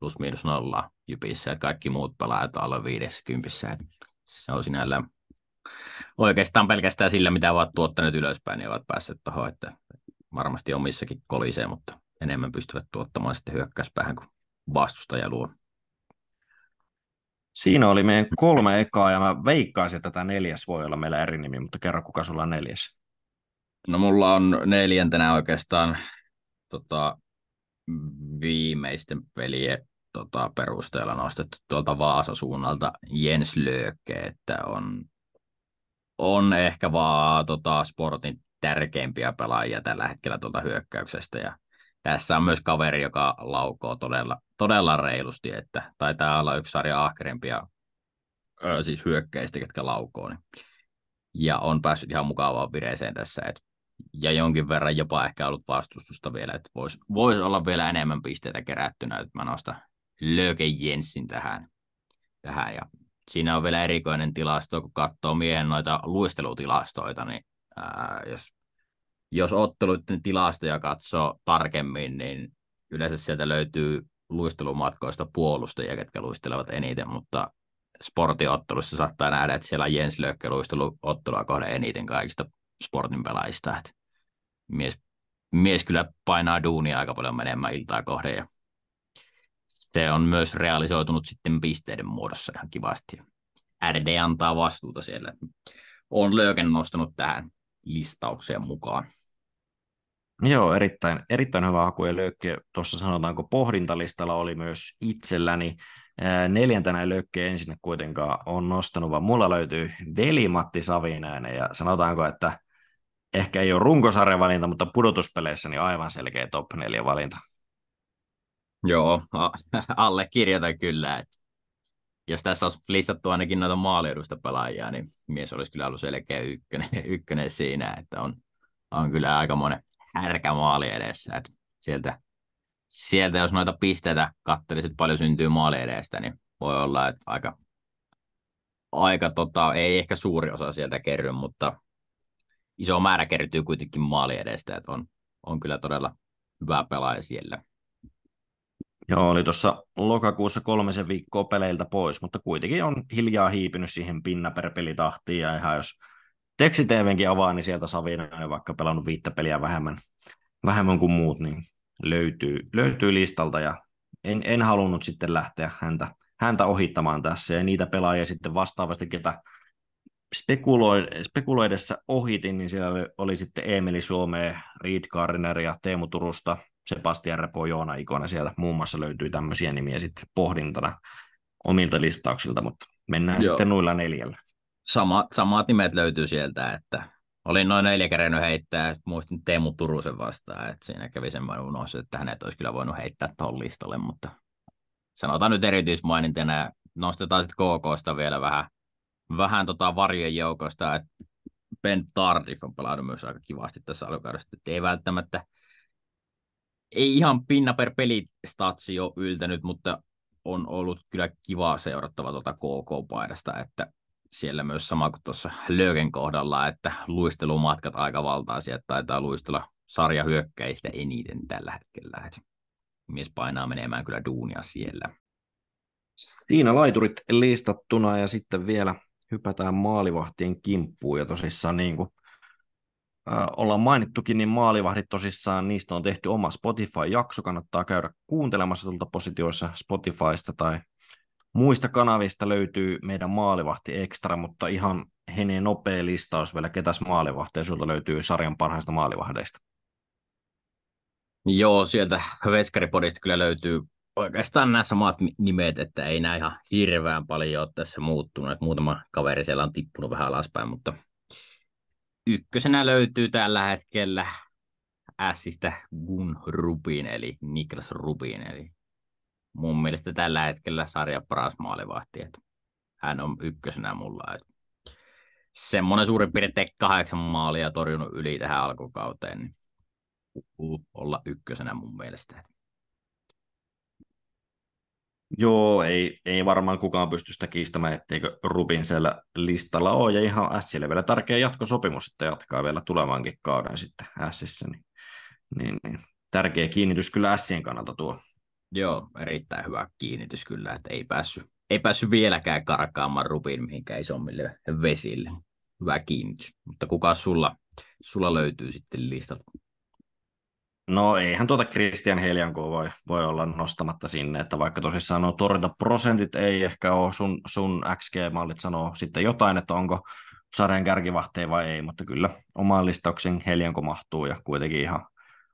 +/-0 Jypissä, että kaikki muut pelaajat alle 50, että se on sinällä oikeastaan pelkästään sillä, mitä ovat tuottaneet ylöspäin, niin ovat päässeet tuohon, että varmasti omissakin kolisee, mutta enemmän pystyvät tuottamaan sitten hyökkäyspäähän kuin vastustaja luo. Siinä oli meidän 3 ekaa, ja mä veikkaisin, että tämä 4. voi olla meillä eri nimi, mutta kerro, kuka sulla on 4. No mulla on 4. oikeastaan viimeisten pelien perusteella nostettu tuolta Vaasa-suunnalta Jens Lööke, että on ehkä vaan Sportin tärkeimpiä pelaajia tällä hetkellä tuolta hyökkäyksestä, ja tässä on myös kaveri, joka laukoo todella reilusti, että taitaa olla yksi sarja ahkerimpia siis hyökkäistä, ketkä laukoo, niin. Ja on päässyt ihan mukavaan vireeseen tässä, että ja jonkin verran jopa ehkä ollut vastustusta vielä, että voisi olla vielä enemmän pisteitä kerättynä, että mä nostan Lööke Jensin tähän. Ja siinä on vielä erikoinen tilasto, kun katsoo miehen noita luistelutilastoita, niin jos otteluiden tilastoja katsoo tarkemmin, niin yleensä sieltä löytyy luistelumatkoista puolustajia, ketkä luistelevat eniten, mutta sportiottelussa saattaa nähdä, että siellä on Jens Lööke luisteluottelua kohden eniten kaikista Sportin pelaajista. Mies kyllä painaa duunia aika paljon menemään iltaa kohden, ja se on myös realisoitunut sitten pisteiden muodossa ihan kivasti. RD antaa vastuuta siellä. Olen Lööken nostanut tähän listaukseen mukaan. Joo, erittäin hyvä haku, ja Lööke tuossa sanotaanko pohdintalistalla oli myös itselläni. 4. Löökkeen ensin kuitenkaan on nostanut, vaan mulla löytyy veli Matti Savinainen, ja sanotaanko, että ehkä ei ole runkosarjan valinta, mutta pudotuspeleissä niin aivan selkeä top 4 valinta. Joo, allekirjoitan kyllä, että jos tässä olisi listattu ainakin noita maaliedusta pelaajia, niin mies olisi kyllä ollut selkeä ykkönen siinä, että on kyllä aika monen härkä maali edessä, että sieltä jos noita pisteitä katselisit, paljon syntyy maali edestä, niin voi olla, että ei ehkä suuri osa sieltä kerry, mutta iso määrä kertyy kuitenkin maali edestä, että on kyllä todella hyvä pelaaja siellä. Joo, oli tuossa lokakuussa 3 viikkoa peleiltä pois, mutta kuitenkin on hiljaa hiipinyt siihen pinna per pelitahtiin, ja ihan jos Teksti TV:nkin avaa, niin sieltä Savinainen on vaikka pelannut 5 peliä vähemmän kuin muut, niin löytyy listalta, ja en halunnut sitten lähteä häntä ohittamaan tässä, ja niitä pelaajia sitten vastaavasti, ketä spekuloidessa ohitin, niin siellä oli sitten Emeli Suomea, Reed Gardner ja Teemu Turusta, Sebastian Repo, Joona Ikonen, siellä muun muassa löytyy tämmöisiä nimiä sitten pohdintana omilta listauksilta, mutta mennään sitten noilla neljällä. Samat nimet löytyy sieltä, että olin noin 4 kerännyt heittää, muistin Teemu Turusen vastaan, että siinä kävi semmoinen unohdus, että hänet olisi kyllä voinut heittää tuohon listalle, mutta sanotaan nyt erityismainintena, nostetaan sitten KKsta vielä vähän varjojen joukosta, että Ben Tardif on pelannut myös aika kivasti tässä alkukaudessa, että ei välttämättä, ei ihan pinna per pelistatsi ole yltänyt, mutta on ollut kyllä kiva seurattava tuota KK-paidasta, että siellä myös sama kuin tuossa Lööken kohdalla, että luistelumatkat aika valtaisia, että taitaa luistella sarjahyökkäistä eniten tällä hetkellä. Et mies painaa menemään kyllä duunia siellä. Siinä laiturit listattuna ja sitten vielä hypätään maalivahtien kimppuun ja tosissaan niin kuin ollaan mainittukin, niin maalivahdit tosissaan, niistä on tehty oma Spotify-jakso, kannattaa käydä kuuntelemassa tuolta Positioissa Spotifysta tai muista kanavista löytyy meidän maalivahti ekstra, mutta ihan heneen nopea listaus vielä, ketäs maalivahteja sulta löytyy sarjan parhaista maalivahdeista. Joo, sieltä Veskaripodista kyllä löytyy oikeastaan nämä samat nimet, että ei nämä ihan hirveän paljon ole tässä muuttunut. Muutama kaveri siellä on tippunut vähän alaspäin, mutta ykkösenä löytyy tällä hetkellä Sistä Gun Rubin, eli Niklas Rubin, eli mun mielestä tällä hetkellä sarja paras maalivahti, että hän on ykkösenä mulla. Semmoinen suurin piirtein 8 maalia torjunut yli tähän alkukauteen, niin olla ykkösenä mun mielestä. Joo, ei varmaan kukaan pysty sitä kiistämään, etteikö Rubin siellä listalla ole, ja ihan Sille vielä tärkeä jatkosopimus, että jatkaa vielä tulevankin kauden sitten Sissä, niin tärkeä kiinnitys kyllä Sien kannalta tuo. Joo, erittäin hyvä kiinnitys kyllä, että ei päässyt vieläkään karkaamaan Rubin mihinkään isommille vesille. Hyvä kiinnitys, mutta kuka sulla löytyy sitten listalta? No eihän tuota Kristian Heljankoa voi olla nostamatta sinne, että vaikka tosissaan nuo torjuntaprosentit ei ehkä ole, sun XG-mallit sanoo sitten jotain, että onko sarjan kärkivahteja vai ei, mutta kyllä omaan listauksen Heljanko mahtuu ja kuitenkin ihan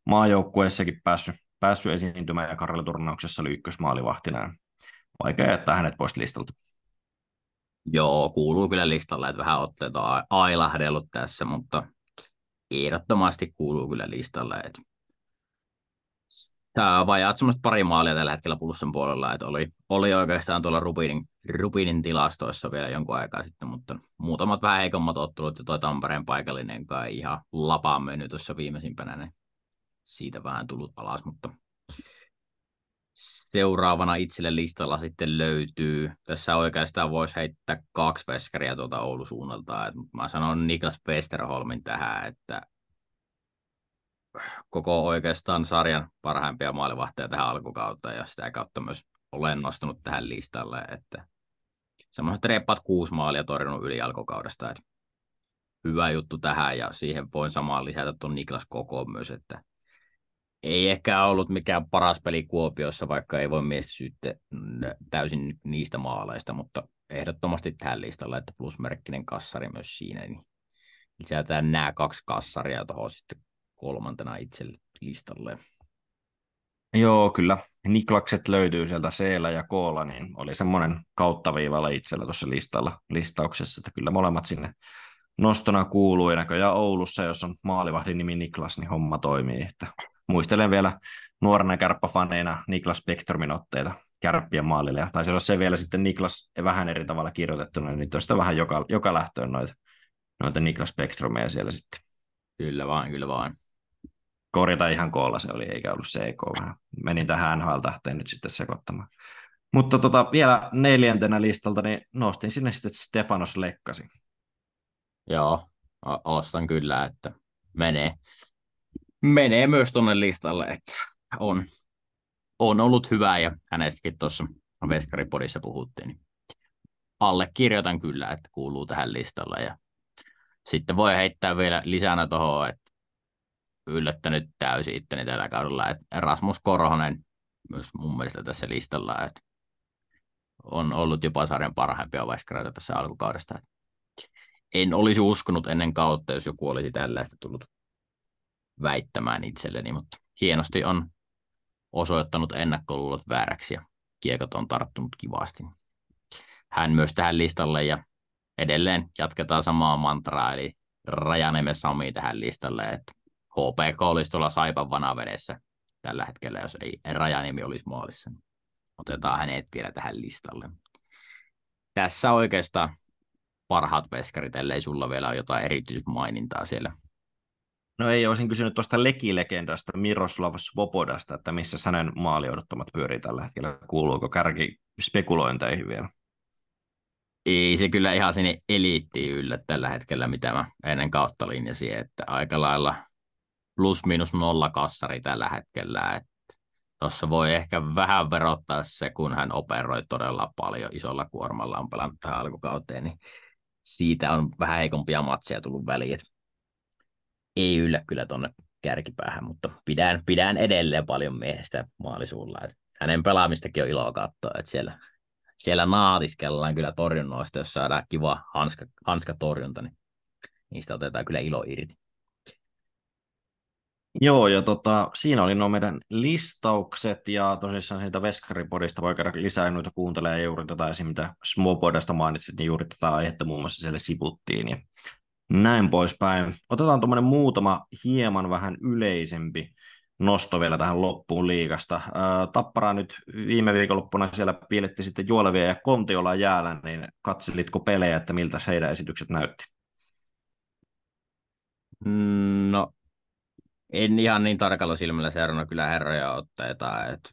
maajoukkueessakin päässyt esiintymään ja Karjala-turnauksessa oli ykkösmaalivahtina. Vaikea jättää hänet pois listalta. Joo, kuuluu kyllä listalle, että vähän otteita ailahdellut tässä, mutta ehdottomasti kuuluu kyllä listalle. Että tämä on vajaat semmoista pari maalia tällä hetkellä plussan puolella, että oli oikeastaan tuolla Rubinin tilastoissa vielä jonkun aikaa sitten, mutta muutamat vähän heikommat ottelut ja tuo Tampereen paikallinen kai ihan lapaan mennyt tuossa viimeisimpänä, niin siitä vähän tullut alas, mutta seuraavana itselle listalla sitten löytyy, tässä oikeastaan voisi heittää 2 veskaria tuolta Oulun suunnalta, mutta mä sanon Niklas Westerholmin tähän, että koko oikeastaan sarjan parhaimpia maalivahteja tähän alkukautta ja sitä kautta myös olen nostanut tähän listalle, että semmoiset reippaat 6 maalia torjunut yli alkukaudesta, että hyvä juttu tähän ja siihen voin samaan lisätä tuon Niklas Koko myös, että ei ehkä ollut mikään paras peli Kuopiossa, vaikka ei voi miestä syyttä täysin niistä maaleista, mutta ehdottomasti tähän listalle, että plusmerkkinen kassari myös siinä, niin lisätään nämä 2 kassaria tuohon sitten 3. itselle listalle. Joo, kyllä. Niklakset löytyy sieltä C-llä ja K-llä, niin oli semmoinen kauttaviivalla itsellä tuossa listauksessa, että kyllä molemmat sinne nostona kuuluu ja näköjään Oulussa, jos on maalivahdin nimi Niklas, niin homma toimii, että muistelen vielä nuorena kärppäfaneina Niklas Bäckströmin otteita Kärppien maalille, ja taisi olla se vielä sitten Niklas vähän eri tavalla kirjoitettuna, niin tuosta vähän joka lähtöön noita Niklas Bäckströmiä siellä sitten. Kyllä vaan. Korjata ihan koolla se oli, eikä ollut CK vähän. Menin tähän NHL-tähteen nyt sitten sekoittamaan. Mutta vielä 4. listalta, niin nostin sinne sitten Stefanos Lekkasi. Joo, ostan kyllä, että menee myös tuonne listalle, että on ollut hyvä ja hänestäkin tuossa Veskaripodissa puhuttiin. Niin allekirjoitan kyllä, että kuuluu tähän listalle ja sitten voi heittää vielä lisänä tuohon, että yllättänyt täysin itteni tällä kaudella, että Rasmus Korhonen myös mun mielestä tässä listalla, että on ollut jopa sarjan parhaimpia veskareita tässä alkukaudesta. En olisi uskonut ennen kautta, jos joku olisi tällaista tullut väittämään itselleni, mutta hienosti on osoittanut ennakkoluulot vääräksi ja kiekot on tarttunut kivasti. hän myös tähän listalle ja edelleen jatketaan samaa mantraa, eli Rajaniemen Sami tähän listalle, että HPK olisi tuolla Saipan vanavedessä tällä hetkellä, jos ei Rajaniemi olisi maalissa. Otetaan hänet vielä tähän listalle. Tässä oikeastaan parhaat veskarit, ellei sulla vielä ole jotain erityismainintaa siellä. No ei, olisin kysynyt tuosta lekilegendasta Miroslav Svobodasta, että missä hänen maaliodottamat pyörii tällä hetkellä. Kuuluuko kärki spekulointeihin vielä? Ei se kyllä ihan sinne eliittiin yllä tällä hetkellä, mitä mä ennen kautta linjasin, että aika lailla plus miinus nolla kassari tällä hetkellä. Tuossa voi ehkä vähän verottaa se, kun hän operoi todella paljon isolla kuormalla, on pelannut tähän alkukauteen, niin siitä on vähän heikompia matseja tullut väliin. Ei yllä kyllä tuonne kärkipäähän, mutta pidän edelleen paljon miehestä maalisuulla. Hänen pelaamistakin on ilo katsoa, että siellä naatiskellaan kyllä torjunnoista, jos saadaan kiva hanskatorjunta, niin niistä otetaan kyllä ilo irti. Joo, ja siinä oli nuo meidän listaukset, ja tosissaan siitä Veskaripodista voi käydä lisää noita kuuntelemaan juuri tätä, esim. Mitä Smopodasta mainitsit, niin juuri tätä aihetta muun muassa siellä sivuttiin, ja näin poispäin. Otetaan tuommoinen muutama hieman vähän yleisempi nosto vielä tähän loppuun liigasta. Tapparaa nyt viime viikonloppuna siellä piiletti sitten Juolevia ja Kontiola jäällä, niin katselitko pelejä, että miltä heidän esitykset näytti? No, en ihan niin tarkalla silmällä seurannut kyllä herroja otteita, että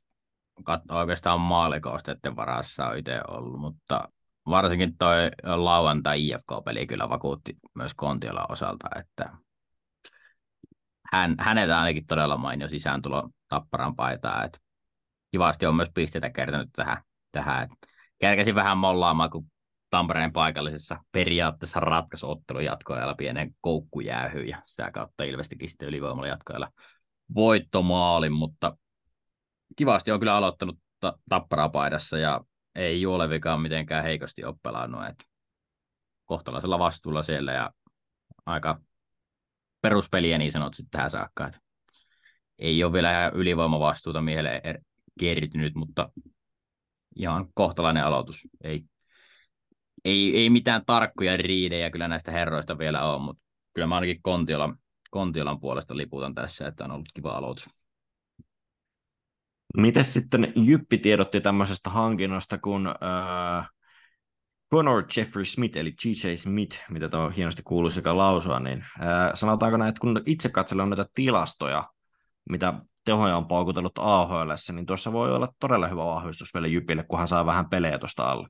oikeastaan maalikousteiden varassa on itse ollut, mutta varsinkin tuo lauantai-IFK-peli kyllä vakuutti myös Kontiolan osalta, että hänet ainakin todella mainio sisääntulo Tapparan paitaa, että kivasti on myös pisteitä kertynyt tähän. Kärkäsin vähän mollaamaan, kun Tampereen paikallisessa periaatteessa ratkaisuottelu jatkoajalla pienen koukkujäähy ja sitä kautta ilmeisesti sitten ylivoimalla jatkoajalla voittomaalin, mutta kivasti on kyllä aloittanut Tapparaa paidassa ja ei Juolevikaan mitenkään heikosti ole pelannut, että kohtalaisella vastuulla siellä ja aika peruspeliä niin sanottu tähän saakka, että ei ole vielä ylivoimavastuuta miehelle kertynyt, mutta ihan kohtalainen aloitus, ei mitään tarkkoja riidejä kyllä näistä herroista vielä ole, mutta kyllä mä ainakin Kontiolan puolesta liputan tässä, että on ollut kiva aloitus. Mites sitten Jyppi tiedotti tämmöisestä hankinnasta, kun Connor Jeffrey Smith, eli G.J. Smith, mitä tuo hienosti kuuluu sekä lausua, niin sanotaanko näin, että kun itse katselen näitä tilastoja, mitä tehoja on paukutellut AHL:ssä, niin tuossa voi olla todella hyvä vahvistus vielä Jypille, kunhan saa vähän pelejä tuosta alle.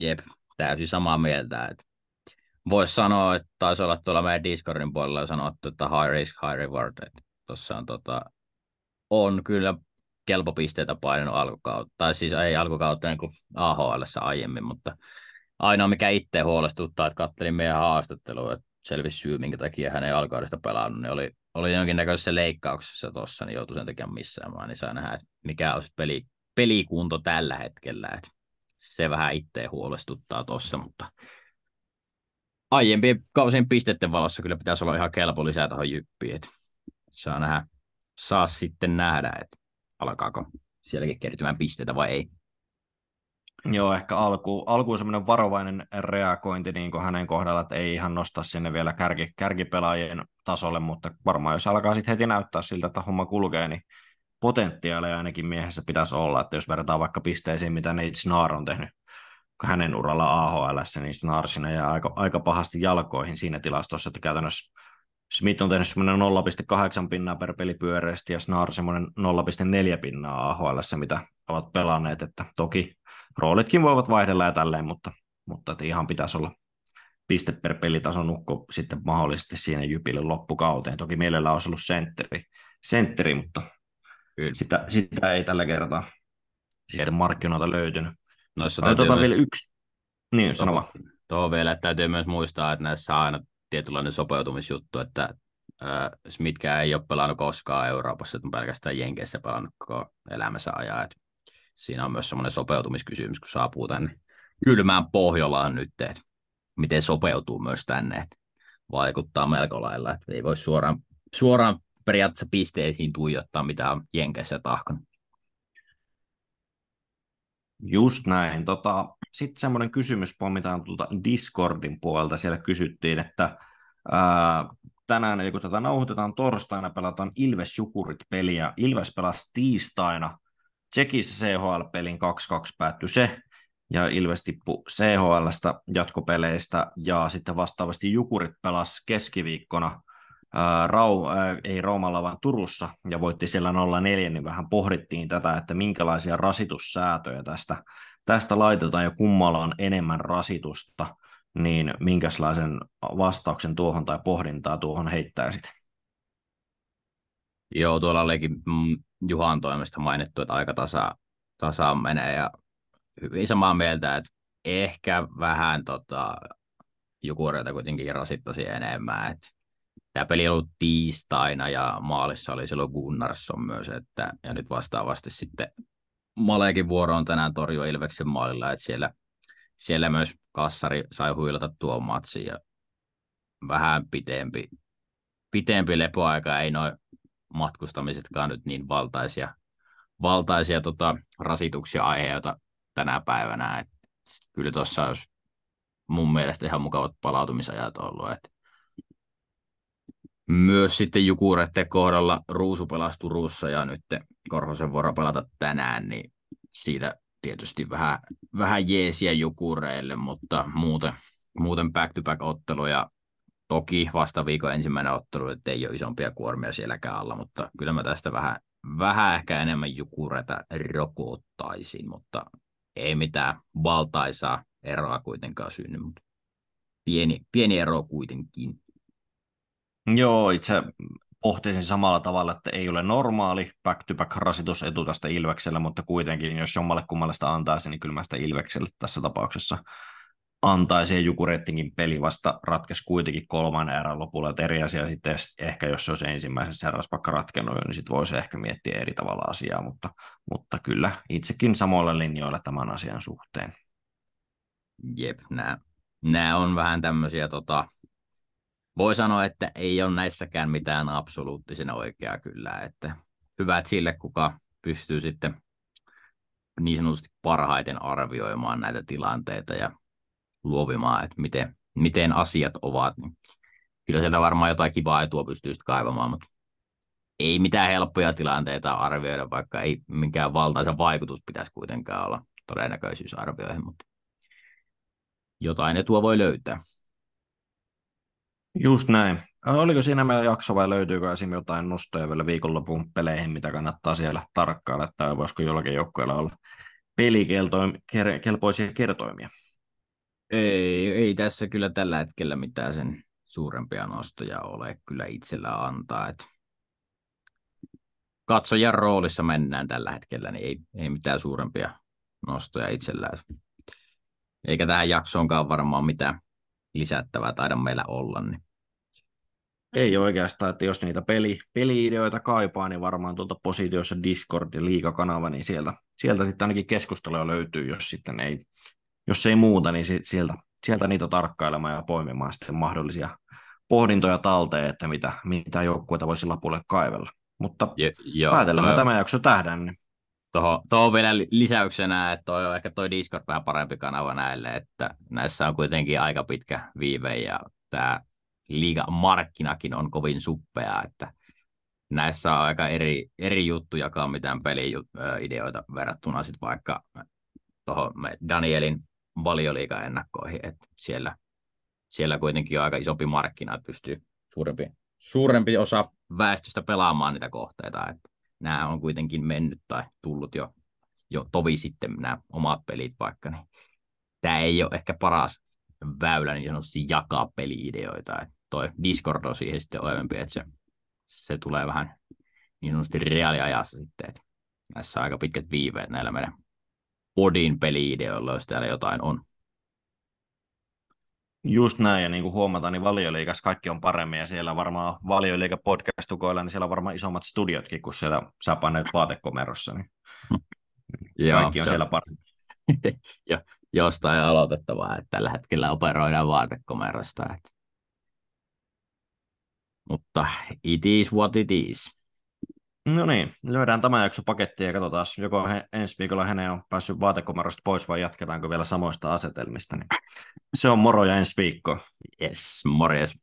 Jep, täysin samaa mieltä. Voisi sanoa, että taisi olla tuolla meidän Discordin puolella sanottu, että high risk, high reward. Tuossa on, on kyllä kelpopisteitä painanut alkukautta, tai siis ei alkukautta niin kuin AHL:ssä aiemmin, mutta ainoa mikä itse huolestuttaa, että katselin meidän haastattelua, että selvisi syy, minkä takia hän ei alkukaudesta pelannut, niin oli jonkinnäköisessä leikkauksessa tuossa, niin joutui sen takia missäämään, niin saa nähdä, että mikä on pelikunto tällä hetkellä, että se vähän itse huolestuttaa tuossa, mutta aiempien kausien pisteiden valossa kyllä pitäisi olla ihan kelpo lisää tuohon Jyppiin, että saa sitten nähdä, että alkaako sielläkin kertymään pisteitä vai ei. Joo, ehkä alkuun semmoinen varovainen reagointi niin kuin hänen kohdalla, että ei ihan nostaa sinne vielä kärkipelaajien tasolle, mutta varmaan jos alkaa sitten heti näyttää siltä, että homma kulkee, niin potentiaalia ainakin miehessä pitäisi olla, että jos verrataan vaikka pisteisiin, mitä Nathan Snarr on tehnyt hänen uralla AHL:ssä, niin Snarr siinä jää aika pahasti jalkoihin siinä tilastossa, että käytännössä Smith on tehnyt semmoinen 0,8 pinnaa per peli pyöreästi ja Snarr semmoinen 0,4 pinnaa AHL:ssä, mitä ovat pelanneet, että toki roolitkin voivat vaihdella ja tälleen, mutta ihan pitäisi olla piste per pelitason ukko sitten mahdollisesti siinä Jypille loppukauteen. Toki mielellä olisi ollut sentteri, mutta sitä ei tällä kertaa sitten markkinoilta löytynyt. Otetaan vielä yksi. Niin, sano vaan. Tuohon vielä täytyy myös muistaa, että näissä on aina tietynlainen sopeutumisjuttu, että Smithkään ei ole pelannut koskaan Euroopassa, että on pelkästään Jenkeissä pelannut koko elämänsä ajan. Et siinä on myös semmoinen sopeutumiskysymys, kun saapuu tänne kylmään Pohjolaan nyt, että miten sopeutuu myös tänne. Et vaikuttaa melko lailla, että ei voi suoraan periaatteessa pisteisiin tuijottaa, mitä on Jenkeissä tahkon. Just näin. Sitten semmoinen kysymys pommitaan tuolta Discordin puolelta. Siellä kysyttiin, että tänään, eli kun tätä nauhoitetaan torstaina, pelataan Ilves-Jukurit-peliä. Ilves pelasi tiistaina Tsekissä CHL-pelin 2-2 päättyi se, ja Ilves tippui CHL:stä jatkopeleistä, ja sitten vastaavasti Jukurit pelasi keskiviikkona ei Raumalla, vaan Turussa, ja voitti siellä 0-4, niin vähän pohdittiin tätä, että minkälaisia rasitussäätöjä tästä laitetaan, ja kummalla on enemmän rasitusta, niin minkälaisen vastauksen tuohon tai pohdintaa tuohon heittäisit? Joo, tuolla olikin Juhan toimesta mainittu, että aika tasaan menee, ja hyvin samaa mieltä, että ehkä vähän Jukureita kuitenkin rasittaisi enemmän, että tämä peli oli tiistaina ja maalissa oli silloin Gunnarsson myös, että, ja nyt vastaavasti sitten Malekin vuoroon tänään torjui Ilveksen maalilla, että siellä myös kassari sai huilata tuon matsin ja vähän pitempi lepoaika, ei noin matkustamisetkaan nyt niin valtaisia rasituksia aiheita tänä päivänä. Et kyllä tuossa olisi mun mielestä ihan mukavat palautumisajat ollut, että myös sitten Jukureiden kohdalla Ruusu pelasi Turussa ja nyt Korhosen vuoro pelata tänään, niin siitä tietysti vähän jeesiä Jukureille, mutta muuten back-to-back-ottelu ja toki vasta viikon ensimmäinen ottelu, ettei ole isompia kuormia sielläkään alla, mutta kyllä mä tästä vähän ehkä enemmän Jukureita rokottaisin, mutta ei mitään valtaisaa eroa kuitenkaan synny, mutta pieni ero kuitenkin. Joo, itse pohtisin samalla tavalla, että ei ole normaali back-to-back-rasitusetu tästä Ilveksellä, mutta kuitenkin, jos jommalle kummalle sitä antaisi, niin kyllä mä sitä Ilvekselle tässä tapauksessa antaisin. Jukureittinkin peli vasta ratkesi kuitenkin kolmannen erän lopulla, että eri asia sitten ehkä, jos se olisi ensimmäisessä erässä vaikka ratkennut, niin sitten voisi ehkä miettiä eri tavalla asiaa, mutta kyllä itsekin samoilla linjoilla tämän asian suhteen. Jep, nämä on vähän tämmöisiä... Voi sanoa, että ei ole näissäkään mitään absoluuttisena oikeaa kyllä, että hyvä, että sille, kuka pystyy sitten niin sanotusti parhaiten arvioimaan näitä tilanteita ja luovimaan, että miten asiat ovat, niin kyllä sieltä varmaan jotain kivaa etua pystyy sitten kaivamaan, mutta ei mitään helppoja tilanteita arvioida, vaikka ei minkään valtaisa vaikutus pitäisi kuitenkaan olla todennäköisyysarvioihin, mutta jotain etua voi löytää. Just näin. Oliko siinä meillä jakso vai löytyykö esimerkiksi jotain nostoja vielä viikonlopun peleihin, mitä kannattaa siellä tarkkailla, tai voisiko jollakin joukkueella olla pelikelpoisia kertoimia? Ei tässä kyllä tällä hetkellä mitään sen suurempia nostoja ole kyllä itsellä antaa. Katsojan roolissa mennään tällä hetkellä, niin ei mitään suurempia nostoja itsellään. Eikä tähän jaksoonkaan varmaan mitään lisättävää taida meillä olla, niin ei oikeastaan, että jos niitä peliideoita kaipaa, niin varmaan tuolta Positiossa Discord ja Liiga-kanava, niin sieltä sitten ainakin keskustelua löytyy, jos ei muuta, niin sieltä niitä tarkkailemaan ja poimimaan sitten mahdollisia pohdintoja talteen, että mitä joukkueita voisi lapulle kaivella. Mutta päätellään tämä jakso tähden. Tuohon vielä lisäyksenä, että on ehkä toi Discord vähän parempi kanava näille, että näissä on kuitenkin aika pitkä viive ja tämä liigamarkkinakin on kovin suppea, että näissä on aika eri juttujakaan mitään peliideoita verrattuna sitten vaikka tuohon Danielin Valioliigan ennakkoihin, että siellä kuitenkin on aika isompi markkina, että pystyy suurempi osa väestöstä pelaamaan niitä kohteita, että nämä on kuitenkin mennyt tai tullut jo tovi sitten nämä omat pelit vaikka, niin tämä ei ole ehkä paras väylä niin sanotusti jakaa peliideoita. Et toi Discord on siihen sitten oivempi, että se tulee vähän niin sanotusti reaaliajassa sitten, että näissä on aika pitkät viiveet näillä meidän podin peliideoilla, jos täällä jotain on. Just näin, ja niin kuin huomataan, niin Valioliigassa kaikki on paremmin, ja siellä varmaan Valioliiga podcast-tukoilla, niin siellä on varmaan isommat studiotkin, kun siellä sä paneet vaatekomerossa, niin kaikki on siellä paremmin. Jostain aloitettavaa, että tällä hetkellä operoidaan vaatekomerosta. Että... Mutta it is what it is. No niin, löydään tämä jakso pakettiin ja katsotaan, joko ensi viikolla hänen on päässyt vaatekomerosta pois vai jatketaanko vielä samoista asetelmista. Niin. Se on moro ja ensi viikko. Yes, morjes.